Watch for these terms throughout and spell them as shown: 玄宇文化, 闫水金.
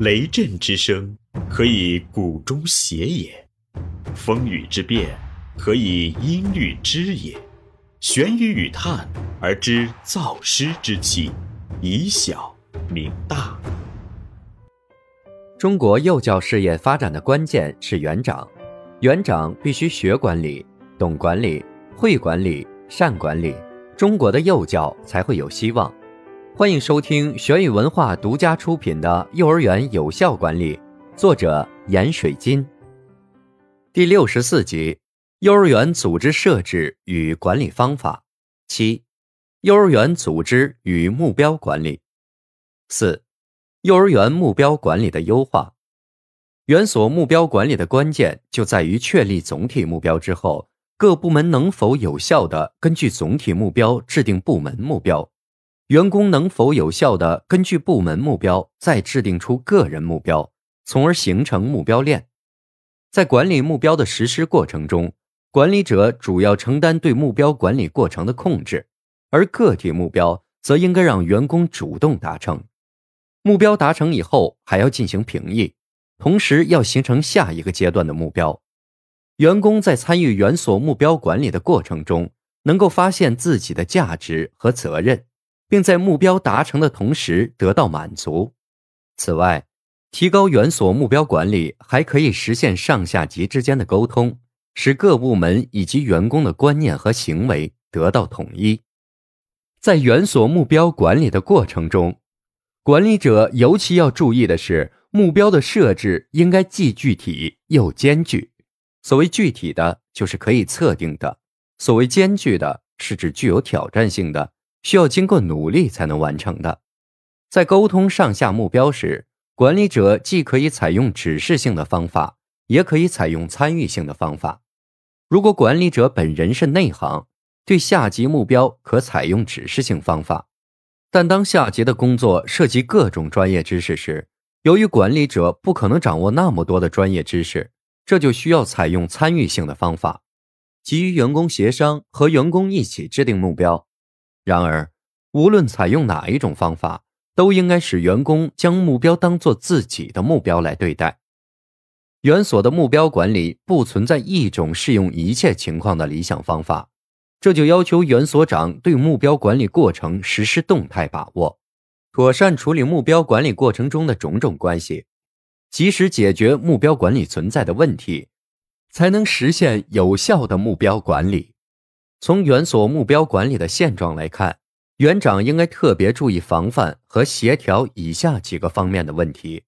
雷震之声，可以鼓中谐也；风雨之变，可以音律之也。玄宇与叹而知造湿之气，以小明大。中国幼教事业发展的关键是园长，园长必须学管理、懂管理、会管理、善管理，中国的幼教才会有希望。欢迎收听玄宇文化独家出品的《幼儿园有效管理》，作者闫水金。第64集，幼儿园组织设置与管理方法7，幼儿园组织与目标管理4，幼儿园目标管理的优化。园所目标管理的关键就在于确立总体目标之后，各部门能否有效地根据总体目标制定部门目标，员工能否有效地根据部门目标再制定出个人目标，从而形成目标链。在管理目标的实施过程中，管理者主要承担对目标管理过程的控制，而个体目标则应该让员工主动达成。目标达成以后还要进行评议，同时要形成下一个阶段的目标。员工在参与园所目标管理的过程中，能够发现自己的价值和责任，并在目标达成的同时得到满足。此外，提高园所目标管理还可以实现上下级之间的沟通，使各部门以及员工的观念和行为得到统一。在园所目标管理的过程中，管理者尤其要注意的是，目标的设置应该既具体又艰巨。所谓具体的，就是可以测定的；所谓艰巨的，是指具有挑战性的，需要经过努力才能完成的。在沟通上下目标时，管理者既可以采用指示性的方法，也可以采用参与性的方法。如果管理者本人是内行，对下级目标可采用指示性方法。但当下级的工作涉及各种专业知识时，由于管理者不可能掌握那么多的专业知识，这就需要采用参与性的方法，即与员工协商，和员工一起制定目标。然而，无论采用哪一种方法，都应该使员工将目标当作自己的目标来对待。园所的目标管理不存在一种适用一切情况的理想方法，这就要求园所长对目标管理过程实施动态把握，妥善处理目标管理过程中的种种关系，及时解决目标管理存在的问题，才能实现有效的目标管理。从园所目标管理的现状来看，园长应该特别注意防范和协调以下几个方面的问题。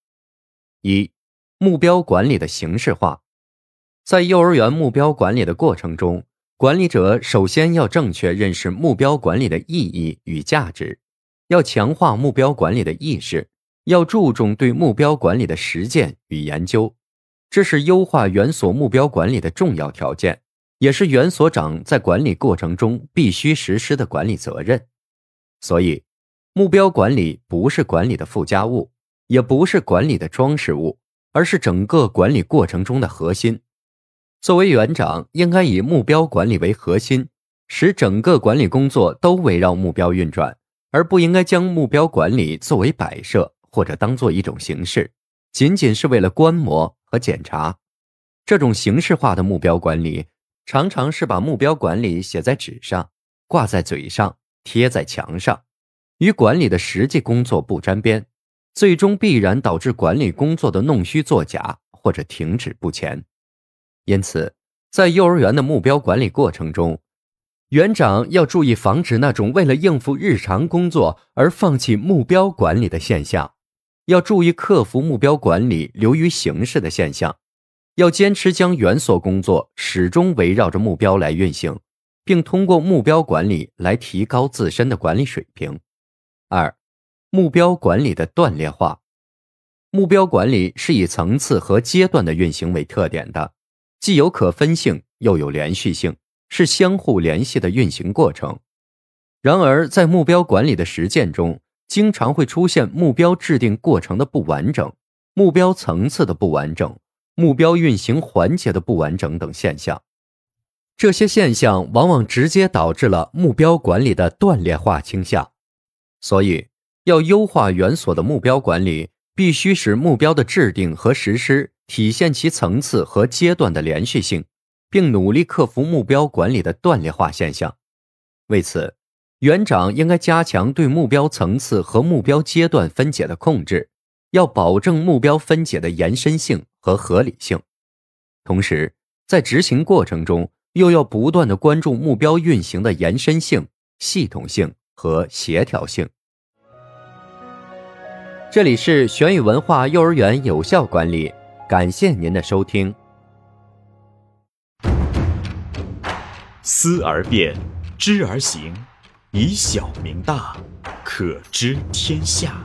1. 目标管理的形式化。在幼儿园目标管理的过程中，管理者首先要正确认识目标管理的意义与价值，要强化目标管理的意识，要注重对目标管理的实践与研究。这是优化园所目标管理的重要条件，也是园所长在管理过程中必须实施的管理责任。所以，目标管理不是管理的附加物，也不是管理的装饰物，而是整个管理过程中的核心。作为园长，应该以目标管理为核心，使整个管理工作都围绕目标运转，而不应该将目标管理作为摆设或者当作一种形式，仅仅是为了观摩和检查。这种形式化的目标管理常常是把目标管理写在纸上，挂在嘴上，贴在墙上，与管理的实际工作不沾边，最终必然导致管理工作的弄虚作假或者停止不前。因此，在幼儿园的目标管理过程中，园长要注意防止那种为了应付日常工作而放弃目标管理的现象，要注意克服目标管理流于形式的现象，要坚持将园所工作始终围绕着目标来运行，并通过目标管理来提高自身的管理水平。2. 目标管理的断裂化。目标管理是以层次和阶段的运行为特点的，既有可分性又有连续性，是相互联系的运行过程。然而，在目标管理的实践中，经常会出现目标制定过程的不完整、目标层次的不完整、目标运行环节的不完整等现象。这些现象往往直接导致了目标管理的断裂化倾向。所以，要优化园所的目标管理，必须使目标的制定和实施体现其层次和阶段的连续性，并努力克服目标管理的断裂化现象。为此，园长应该加强对目标层次和目标阶段分解的控制，要保证目标分解的延伸性和合理性。同时，在执行过程中，又要不断地关注目标运行的延伸性、系统性和协调性。这里是玄宇文化幼儿园有效管理，感谢您的收听。思而变，知而行，以小明大，可知天下。